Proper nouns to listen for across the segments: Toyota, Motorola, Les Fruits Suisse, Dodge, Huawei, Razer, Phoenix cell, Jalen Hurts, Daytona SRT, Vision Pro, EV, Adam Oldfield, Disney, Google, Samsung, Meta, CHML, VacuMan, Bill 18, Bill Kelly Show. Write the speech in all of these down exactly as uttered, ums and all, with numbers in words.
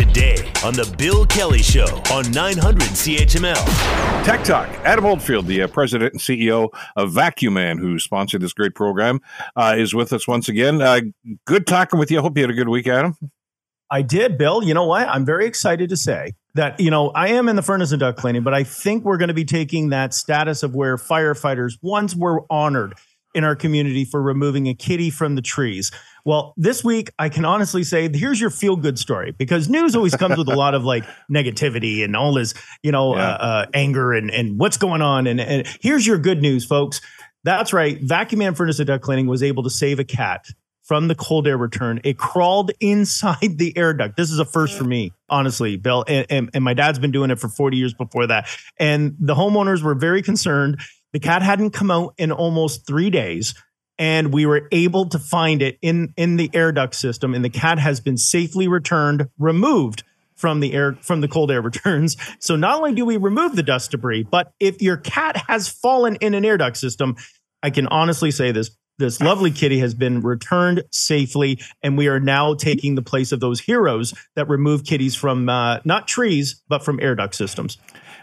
today on The Bill Kelly Show on nine hundred C H M L. Tech Talk, Adam Oldfield, the uh, president and C E O of VacuMan, who sponsored this great program, uh, is with us once again. Uh, good talking with you. I hope you had a good week, Adam. I did, Bill. You know what? I'm very excited to say that, you know, I am in the furnace and duct cleaning, but I think we're going to be taking that status of where firefighters once were honored in our community for removing a kitty from the trees. Well, this week, I can honestly say, here's your feel-good story, because news always comes with a lot of like negativity and all this, you know, yeah. uh, uh, anger and, and what's going on. And, and here's your good news, folks. That's right. VacuMan Furnace and Duct Cleaning was able to save a cat from the cold air return. It crawled inside the air duct. This is a first for me, honestly, Bill. And, and, and my dad's been doing it for forty years before that. And the homeowners were very concerned. The cat hadn't come out in almost three days, and we were able to find it in, in the air duct system, and the cat has been safely returned, removed from the air from the cold air returns. So not only do we remove the dust debris, but if your cat has fallen in an air duct system, I can honestly say this, this lovely kitty has been returned safely, and we are now taking the place of those heroes that remove kitties from uh, not trees, but from air duct systems.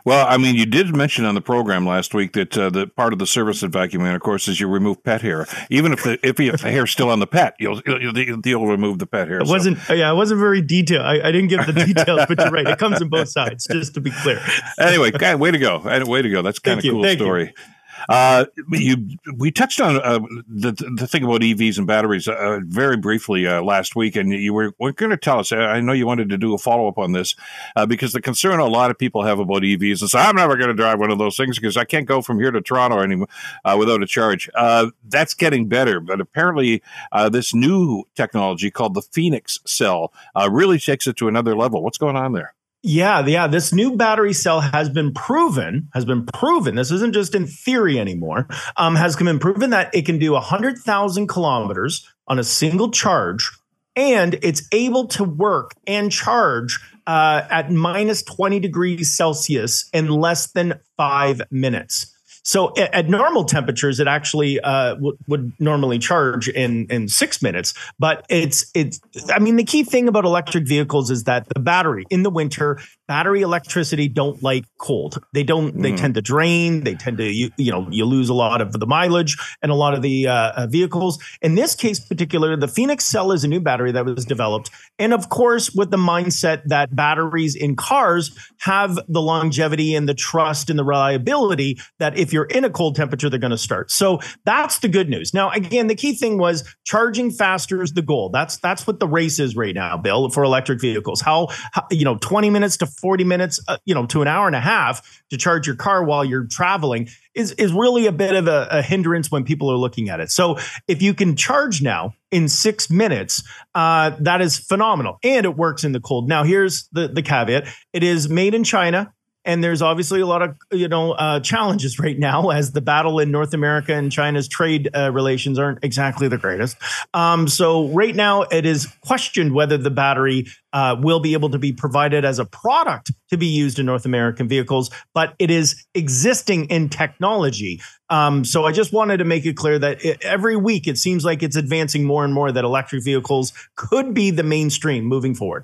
Well, I mean, you did mention on the program last week that uh, the part of the service at VacuMan, of course, is you remove pet hair. Even if the if, if the hair's still on the pet, you'll you'll, you'll, you'll remove the pet hair. It wasn't, so. yeah, it wasn't very detailed. I, I didn't give the details, but you're right. It comes in both sides, just to be clear. Anyway, way to go! Way to go! That's kind of a cool Thank story. You. Uh, you, we touched on uh, the, the thing about E Vs and batteries uh, very briefly uh, last week, and you were, were going to tell us, I know you wanted to do a follow-up on this, uh, because the concern a lot of people have about E Vs is, I'm never going to drive one of those things because I can't go from here to Toronto anymore uh, without a charge. Uh, that's getting better, but apparently uh, this new technology called the Phoenix cell uh, really takes it to another level. What's going on there? Yeah, yeah. This new battery cell has been proven, has been proven, this isn't just in theory anymore, um, has been proven that it can do one hundred thousand kilometers on a single charge, and it's able to work and charge uh, at minus twenty degrees Celsius in less than five minutes. So at normal temperatures, it actually uh, w- would normally charge in, in six minutes. But it's it's I mean, the key thing about electric vehicles is that the battery in the winter, battery electricity don't like cold. They don't mm. they tend to drain. They tend to, you, you know, you lose a lot of the mileage and a lot of the uh, vehicles. In this case, particular, the Phoenix cell is a new battery that was developed. And of course, with the mindset that batteries in cars have the longevity and the trust and the reliability that if you're You're in a cold temperature, they're going to start. So that's the good news. Now, again, the key thing was charging faster is the goal. That's that's what the race is right now, Bill, for electric vehicles. How, how you know, twenty minutes to forty minutes, uh, you know, to an hour and a half to charge your car while you're traveling is is really a bit of a, a hindrance when people are looking at it. So if you can charge now in six minutes, uh, that is phenomenal, and it works in the cold. Now, here's the the caveat: it is made in China. And there's obviously a lot of, you know, uh, challenges right now as the battle in North America and China's trade uh, relations aren't exactly the greatest. Um, so right now it is questioned whether the battery uh, will be able to be provided as a product to be used in North American vehicles, but it is existing in technology. Um, so I just wanted to make it clear that it, every week it seems like it's advancing more and more that electric vehicles could be the mainstream moving forward.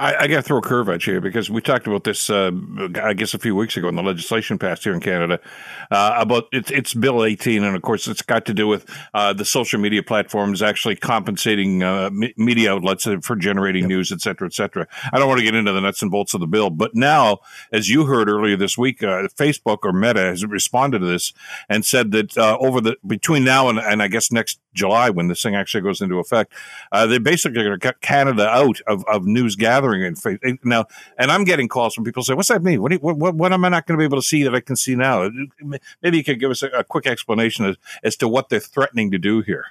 I, I got to throw a curve at you because we talked about this, uh, I guess, a few weeks ago when the legislation passed here in Canada uh, about it, it's Bill eighteen. And, of course, it's got to do with uh, the social media platforms actually compensating uh, m- media outlets for generating yep. news, et cetera, et cetera. I don't want to get into the nuts and bolts of the bill. But now, as you heard earlier this week, uh, Facebook or Meta has responded to this and said that uh, over the between now and, and I guess next July, when this thing actually goes into effect, uh, they're basically going to cut Canada out of, of news gathering. Gathering and now, and I'm getting calls from people saying, "What's that mean? What, do you, what, what, what am I not going to be able to see that I can see now?" Maybe you could give us a, a quick explanation as, as to what they're threatening to do here.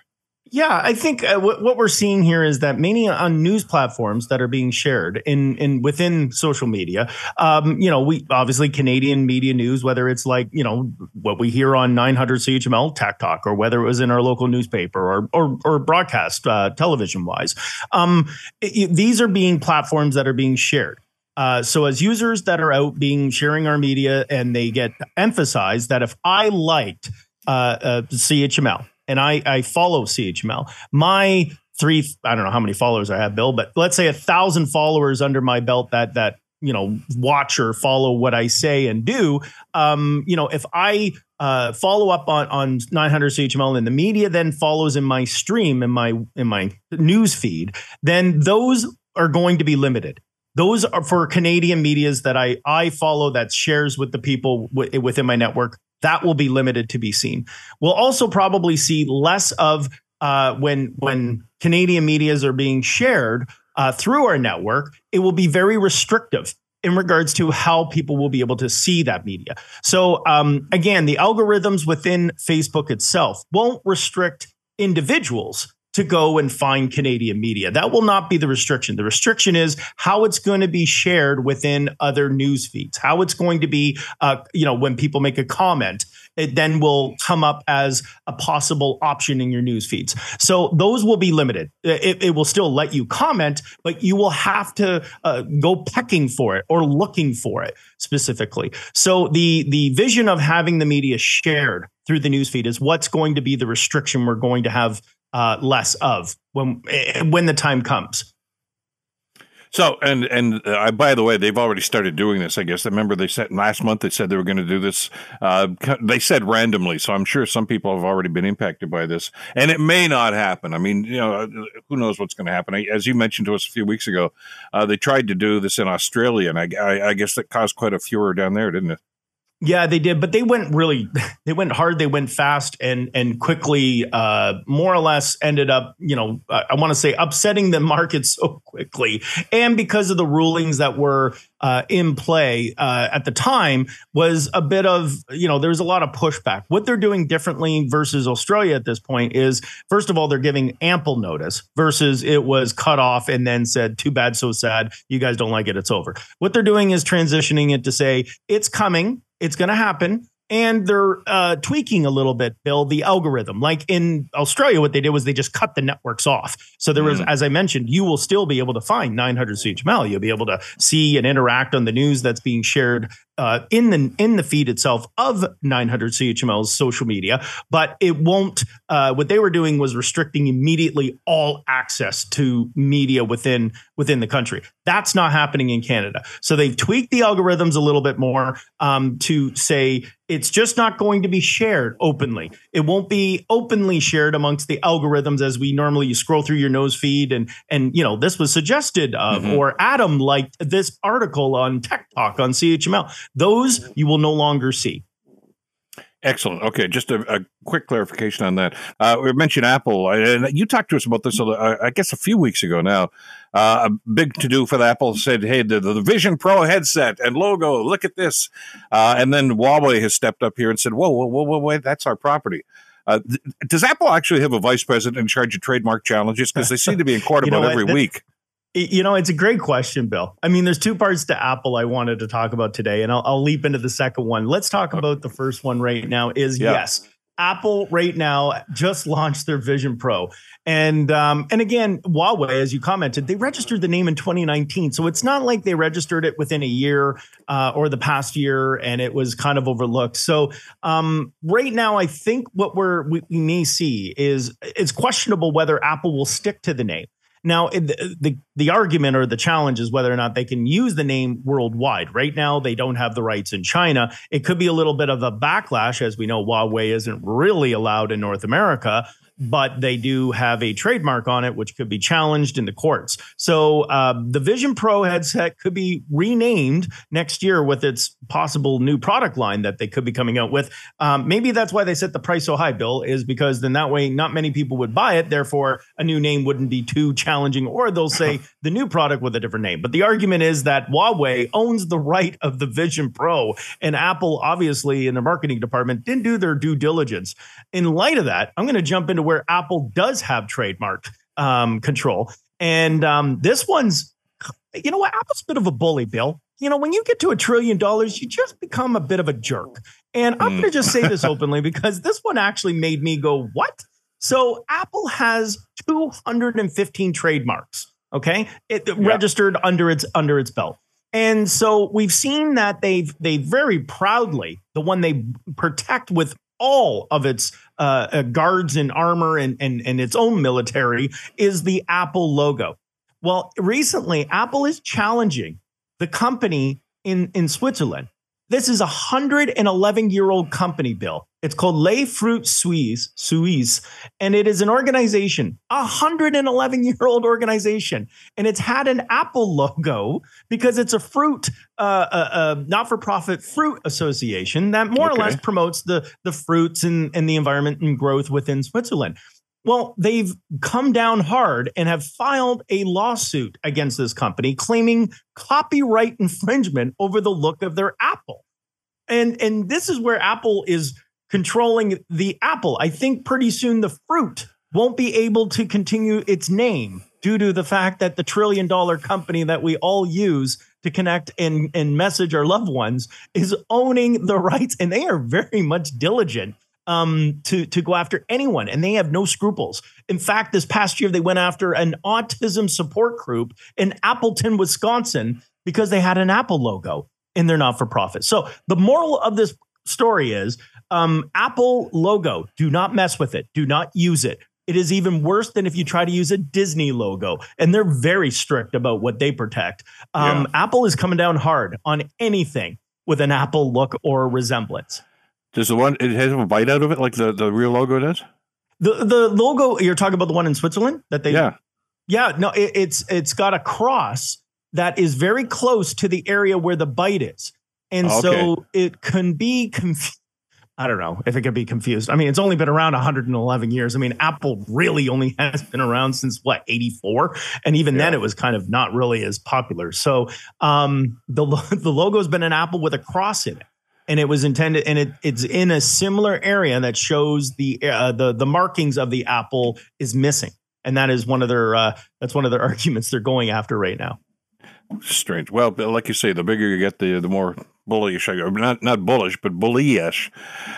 Yeah, I think uh, w- what we're seeing here is that many on news platforms that are being shared in, in within social media, um, you know, we obviously Canadian media news, whether it's like, you know, what we hear on nine hundred C H M L Tech Talk or whether it was in our local newspaper or or, or broadcast uh, television wise. Um, it, it, these are being platforms that are being shared. Uh, so as users that are out being sharing our media, and they get emphasized that if I liked uh, uh, C H M L. And I, I follow C H M L. My three, I don't know how many followers I have, Bill, but let's say a thousand followers under my belt that, that, you know, watch or follow what I say and do. Um, you know, if I uh, follow up on, on nine hundred C H M L and the media then follows in my stream, in my, in my news feed, then those are going to be limited. Those are for Canadian medias that I, I follow that shares with the people w- within my network. That will be limited to be seen. We'll also probably see less of uh, when when Canadian medias are being shared uh, through our network. It will be very restrictive in regards to how people will be able to see that media. So um, again, the algorithms within Facebook itself won't restrict individuals to go and find Canadian media. That will not be the restriction. The restriction is how it's going to be shared within other news feeds, how it's going to be, uh, you know, when people make a comment, it then will come up as a possible option in your news feeds. So those will be limited. It, it will still let you comment, but you will have to uh, go pecking for it or looking for it specifically. So the, the vision of having the media shared through the news feed is what's going to be the restriction we're going to have Uh, less of when when the time comes. So and and uh, by the way, they've already started doing this. I guess I remember they said last month they said they were going to do this. Uh, they said randomly, so I'm sure some people have already been impacted by this, and it may not happen. I mean, you know, who knows what's going to happen? I, as you mentioned to us a few weeks ago, uh, they tried to do this in Australia, and I, I, I guess that caused quite a furor down there, didn't it? Yeah, they did, but they went really, they went hard, they went fast, and and quickly, uh, more or less, ended up, you know, I, I want to say upsetting the market so quickly, and because of the rulings that were uh, in play uh, at the time, was a bit of, you know, there's a lot of pushback. What they're doing differently versus Australia at this point is, first of all, they're giving ample notice versus it was cut off and then said, too bad, so sad, you guys don't like it, it's over. What they're doing is transitioning it to say it's coming. It's going to happen. And they're uh, tweaking a little bit, Bill, the algorithm. Like in Australia, what they did was they just cut the networks off. So there was, mm. as I mentioned, you will still be able to find nine hundred C H M L. You'll be able to see and interact on the news that's being shared uh, in the in the feed itself of nine hundred C H M L's social media. But it won't, uh, what they were doing was restricting immediately all access to media within within the country. That's not happening in Canada. So they've tweaked the algorithms a little bit more um, to say, it's just not going to be shared openly. It won't be openly shared amongst the algorithms as we normally, you scroll through your nose feed and, and you know, this was suggested of, mm-hmm. or Adam liked this article on Tech Talk on C H M L. Those you will no longer see. Excellent. Okay, just a, a quick clarification on that. Uh, we mentioned Apple, and you talked to us about this, I guess, a few weeks ago now. Uh, a big to-do for the Apple said, hey, the, the Vision Pro headset and logo, look at this. Uh, and then Huawei has stepped up here and said, whoa, whoa, whoa, whoa, wait, that's our property. Uh, th- does Apple actually have a vice president in charge of trademark challenges? Because they seem to be in court about you know, every that- week. You know, it's a great question, Bill. I mean, there's two parts to Apple I wanted to talk about today, and I'll, I'll leap into the second one. Let's talk about the first one right now is, yeah. yes, Apple right now just launched their Vision Pro. And um, and again, Huawei, as you commented, they registered the name in twenty nineteen. So it's not like they registered it within a year uh, or the past year, and it was kind of overlooked. So um, right now, I think what we're, we may see is it's questionable whether Apple will stick to the name. Now, the, the the argument or the challenge is whether or not they can use the name worldwide. Right now, they don't have the rights in China. It could be a little bit of a backlash. As we know, Huawei isn't really allowed in North America, but they do have a trademark on it, which could be challenged in the courts. So uh, the Vision Pro headset could be renamed next year with its possible new product line that they could be coming out with. Um, maybe that's why they set the price so high, Bill, is because then that way not many people would buy it. Therefore, a new name wouldn't be too challenging, or they'll say the new product with a different name. But the argument is that Huawei owns the right of the Vision Pro, and Apple, obviously, in their marketing department, didn't do their due diligence. In light of that, I'm going to jump into where Apple does have trademark um, control. And um, this one's, you know what, Apple's a bit of a bully, Bill. You know, when you get to a trillion dollars, you just become a bit of a jerk. And I'm mm. going to just say this openly because this one actually made me go, what? So Apple has two hundred fifteen trademarks, okay, it, it yeah. registered under its under its belt. And so we've seen that they've they very proudly, the one they protect with all of its uh, uh, guards in armor and, and, and its own military is the Apple logo. Well, recently, Apple is challenging the company in, in Switzerland. This is a one hundred eleven-year-old company, Bill. It's called Les Fruits Suisse, Suisse, and it is an organization, a one hundred eleven-year-old organization. And it's had an Apple logo because it's a fruit, uh, uh, uh, not-for-profit fruit association that more okay. or less promotes the, the fruits and, and the environment and growth within Switzerland. Well, they've come down hard and have filed a lawsuit against this company claiming copyright infringement over the look of their Apple. And, and this is where Apple is controlling the Apple. I think pretty soon the fruit won't be able to continue its name due to the fact that the trillion dollar company that we all use to connect and, and message our loved ones is owning the rights. And they are very much diligent Um, to, to go after anyone, and they have no scruples. In fact, this past year, they went after an autism support group in Appleton, Wisconsin, because they had an Apple logo in their not-for-profit. So the moral of this story is um, Apple logo, do not mess with it. Do not use it. It is even worse than if you try to use a Disney logo, and they're very strict about what they protect. Um, yeah. Apple is coming down hard on anything with an Apple look or resemblance. Does the one, it has a bite out of it like the, the real logo does? The the logo, you're talking about the one in Switzerland that they yeah yeah no it, it's it's got a cross that is very close to the area where the bite is, and oh, okay. so it can be confused. I don't know if it could be confused. I mean, it's only been around one hundred eleven years. I mean, Apple really only has been around since, what, eighty-four? And even yeah. then, it was kind of not really as popular. So um, the the logo has been an apple with a cross in it. And it was intended, and it, it's in a similar area that shows the uh, the the markings of the apple is missing, and that is one of their uh, that's one of their arguments they're going after right now. Strange. Well, like you say, the bigger you get, the the more bullish. I go. Not not bullish, but bullish.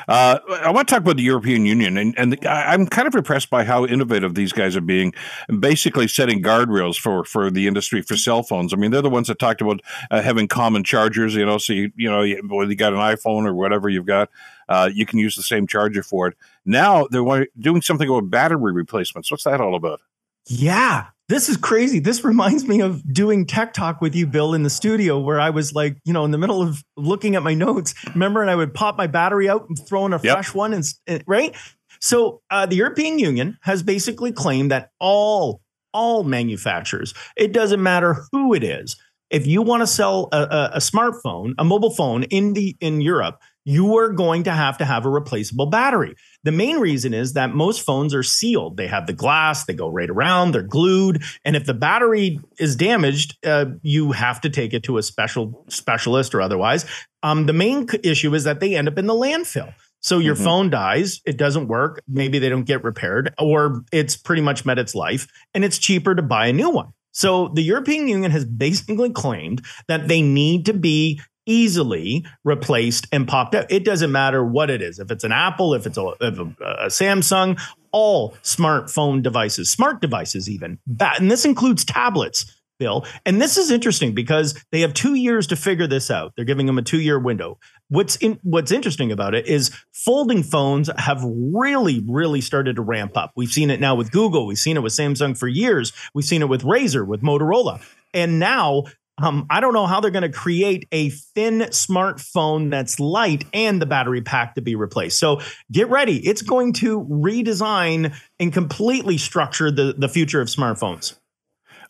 Uh, I want to talk about the European Union, and and the, I'm kind of impressed by how innovative these guys are being, basically setting guardrails for for the industry for cell phones. I mean, they're the ones that talked about uh, having common chargers. You know, so you, you know whether you got an iPhone or whatever you've got, uh, you can use the same charger for it. Now they're doing something about battery replacements. What's that all about? Yeah. This is crazy. This reminds me of doing Tech Talk with you, Bill, in the studio where I was like, you know, in the middle of looking at my notes, remember, and I would pop my battery out and throw in a yep. fresh one. And, and right. So uh, the European Union has basically claimed that all, all manufacturers, it doesn't matter who it is. If you want to sell a, a, a smartphone, a mobile phone in the in Europe, you are going to have to have a replaceable battery. The main reason is that most phones are sealed. They have the glass, they go right around, they're glued. And if the battery is damaged, uh, you have to take it to a special specialist or otherwise. Um, the main issue is that they end up in the landfill. So your mm-hmm. phone dies, it doesn't work, maybe they don't get repaired, or it's pretty much met its life, and it's cheaper to buy a new one. So the European Union has basically claimed that they need to be easily replaced and popped out. It doesn't matter what it is. If it's an Apple, if it's a, if a, a Samsung, all smartphone devices, smart devices even. And this includes tablets, Bill. And this is interesting because they have two years to figure this out. They're giving them a two-year window. What's in, what's interesting about it is folding phones have really, really started to ramp up. We've seen it now with Google. We've seen it with Samsung for years. We've seen it with Razer, with Motorola. And now... Um, I don't know how they're going to create a thin smartphone that's light and the battery pack to be replaced. So get ready. It's going to redesign and completely structure the, the future of smartphones.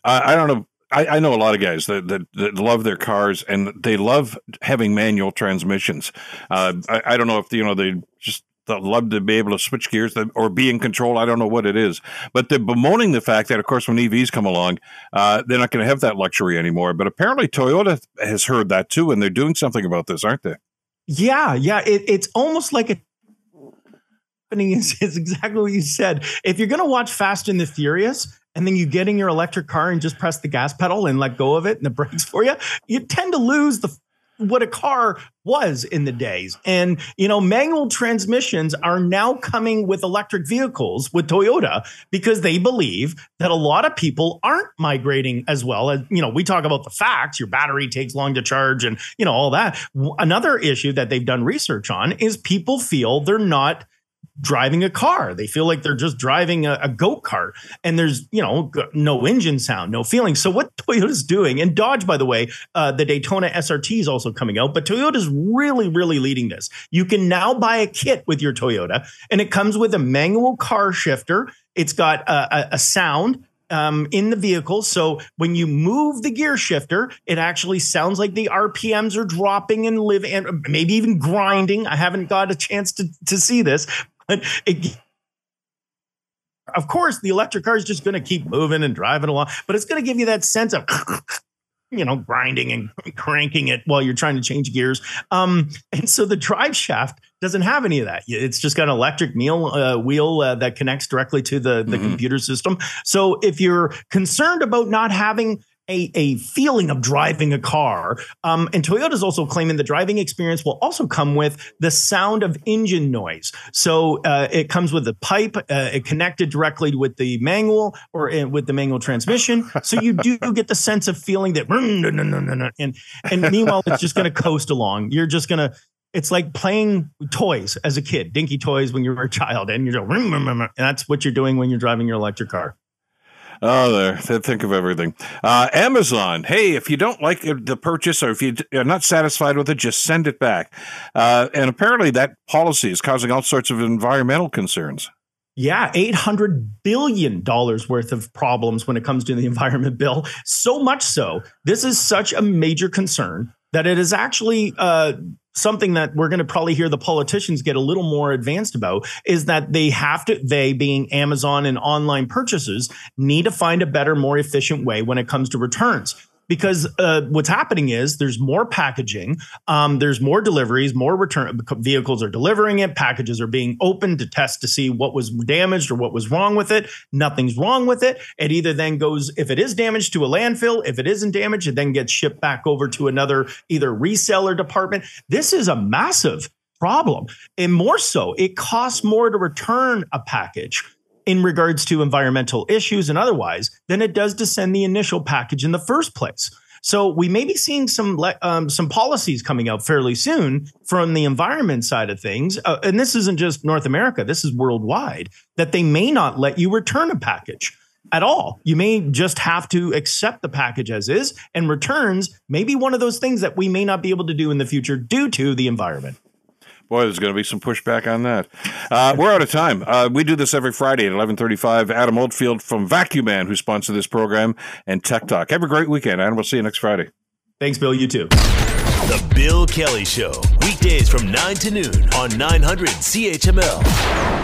Uh, I don't know. I, I know a lot of guys that, that, that love their cars and they love having manual transmissions. Uh, I, I don't know if, you know, they just love to be able to switch gears or be in control. I don't know what it is, but they're bemoaning the fact that, of course, when E Vs come along, uh, they're not going to have that luxury anymore. But apparently Toyota has heard that too, and they're doing something about this, aren't they? Yeah, yeah. It, it's almost like a is, is exactly what you said. If you're going to watch Fast and the Furious and then you get in your electric car and just press the gas pedal and let go of it and the brakes for you, you tend to lose the what a car was in the days. And, you know, manual transmissions are now coming with electric vehicles with Toyota because they believe that a lot of people aren't migrating as well. As, you know, we talk about the facts, your battery takes long to charge and, you know, all that. Another issue that they've done research on is people feel they're not driving a car. They feel like they're just driving a, a go-kart, and there's, you know, no engine sound, no feeling. So what Toyota's doing, and Dodge, by the way, uh, the Daytona S R T is also coming out, but Toyota's really, really leading this. You can now buy a kit with your Toyota, and it comes with a manual car shifter. It's got a, a, a sound Um, in the vehicle. So when you move the gear shifter, it actually sounds like the R P Ms are dropping and live and maybe even grinding. I haven't got a chance to, to see this, but it, of course, the electric car is just going to keep moving and driving along, but it's going to give you that sense of, you know, grinding and cranking it while you're trying to change gears. Um, and so the drive shaft doesn't have any of that. It's just got an electric meal, uh, wheel uh, that connects directly to the, the mm-hmm. computer system. So if you're concerned about not having a, a feeling of driving a car, um, and Toyota's also claiming the driving experience will also come with the sound of engine noise. So uh, it comes with the pipe, uh, it connected directly with the manual or uh, with the manual transmission. So you do get the sense of feeling that, and, and meanwhile, it's just going to coast along. You're just going to, it's like playing toys as a kid, dinky toys when you were a child, and you're going, and that's what you're doing when you're driving your electric car. Oh, there. Think of everything. Uh, Amazon. Hey, if you don't like the purchase or if you are not satisfied with it, just send it back. Uh, and apparently that policy is causing all sorts of environmental concerns. Yeah, eight hundred billion dollars worth of problems when it comes to the environment bill. So much so, this is such a major concern that it is actually uh, something that we're going to probably hear the politicians get a little more advanced about, is that they have to, they being Amazon and online purchases, need to find a better, more efficient way when it comes to returns. Because uh, what's happening is there's more packaging, um, there's more deliveries, more return vehicles are delivering it, packages are being opened to test to see what was damaged or what was wrong with it. Nothing's wrong with it. It either then goes, if it is damaged, to a landfill. If it isn't damaged, it then gets shipped back over to another either reseller department. This is a massive problem. And more so, it costs more to return a package in regards to environmental issues and otherwise, than it does to send the initial package in the first place. So we may be seeing some um, some policies coming out fairly soon from the environment side of things. Uh, and this isn't just North America. This is worldwide, that they may not let you return a package at all. You may just have to accept the package as is, and returns may be one of those things that we may not be able to do in the future due to the environment. Boy, there's going to be some pushback on that. Uh, we're out of time. Uh, we do this every Friday at eleven thirty-five. Adam Oldfield from VacuMan, who sponsored this program, and Tech Talk. Have a great weekend, Adam. We'll see you next Friday. Thanks, Bill. You too. The Bill Kelly Show, weekdays from nine to noon on nine hundred C H M L.